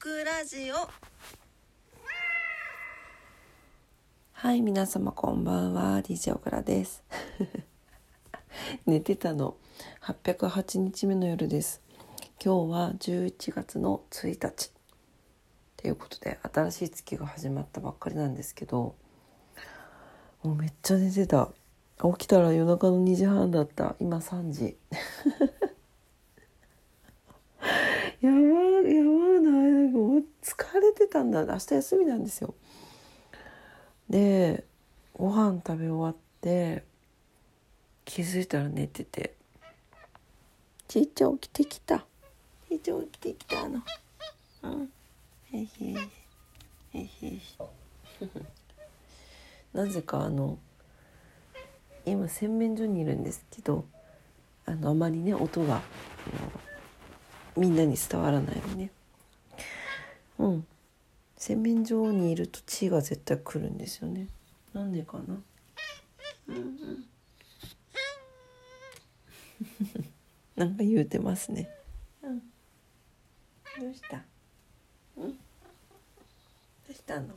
クラジオ。はい、皆様こんばんは、 DJ オクラです。寝てたの。808日目の夜です。今日は11月の1日ということで、新しい月が始まったばっかりなんですけど、もうめっちゃ寝てた。起きたら夜中の2時半だった。今3時。やばい、もう疲れてたんだ。明日休みなんですよ。で、ご飯食べ終わって気づいたら寝てて、ちいちゃん起きてきたの。なぜか今洗面所にいるんですけど、あまりね、音がみんなに伝わらないよね。洗面所にいると血が絶対来るんですよね。なんでかな。なんか言うてますね。どうした？どうしたの？も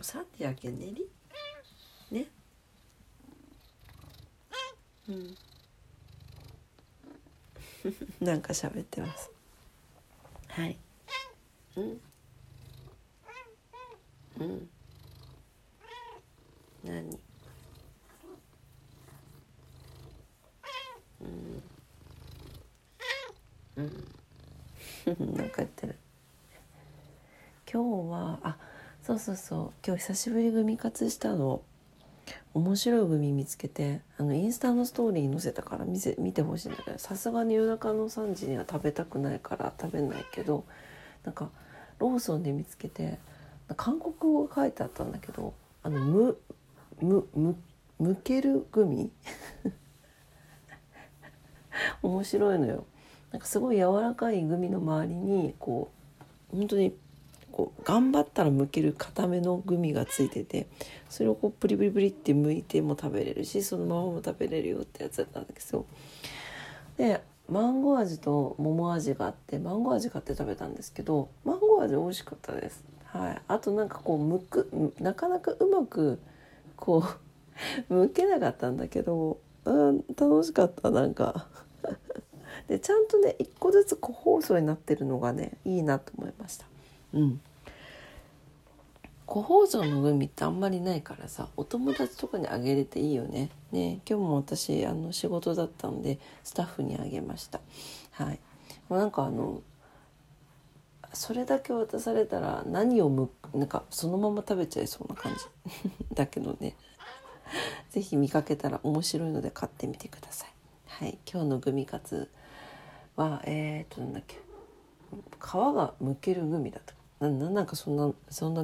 うさてやけんねりね。なんか喋ってます。はい。何？なんか言ってる。今日はそう、今日久しぶり組活したの。面白い組見つけて、インスタのストーリー載せたから見てほしいんだけど、さすがに夜中の3時には食べたくないから食べないけど、なんかローソンで見つけて、韓国語が書いてあったんだけど、むける組。面白いのよ。なんかすごい柔らかい組の周りにこう本当にこう頑張ったら剥ける固めのグミがついてて、それをこうプリプリプリって剥いても食べれるし、そのままも食べれるよってやつだったんだけど、でマンゴー味と桃味があって、マンゴー味買って食べたんですけど、マンゴー味美味しかったです。はい。あとなんかこうなかなかうまくこう剥けなかったんだけど、楽しかった。なんかでちゃんとね、一個ずつ個包装になってるのがね、いいなと思いました。個包装のグミってあんまりないからさ、お友達とかにあげれていいよね。今日も私仕事だったのでスタッフにあげました。はい。なんかそれだけ渡されたら何をなんかそのまま食べちゃいそうな感じ。だけどね、ぜひ見かけたら面白いので買ってみてください。はい。今日のグミ活はなんだっけ、皮が剥けるグミだと。なんかそんな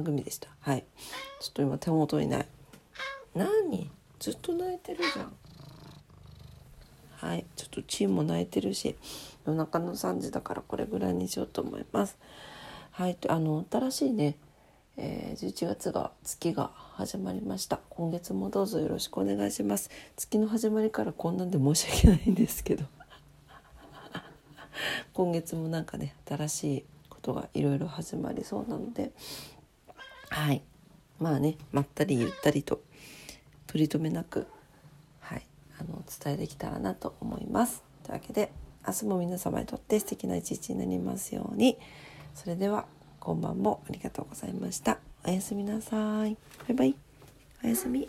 グミでした。はい。ちょっと今手元にない。何？ずっと泣いてるじゃん。はい。ちょっとチームも泣いてるし、夜中の3時だからこれぐらいにしようと思います。はい。新しいね、11月が月が始まりました。今月もどうぞよろしくお願いします。月の始まりからこんなんで申し訳ないんですけど。今月もなんかね、新しいことがいろいろ始まりそうなので、はい、まあね、まったりゆったりと取り留めなく、はい、伝えできたらなと思います。というわけで、明日も皆様にとって素敵な一日になりますように。それでは今晩もありがとうございました。おやすみなさい。バイバイ。おやすみ。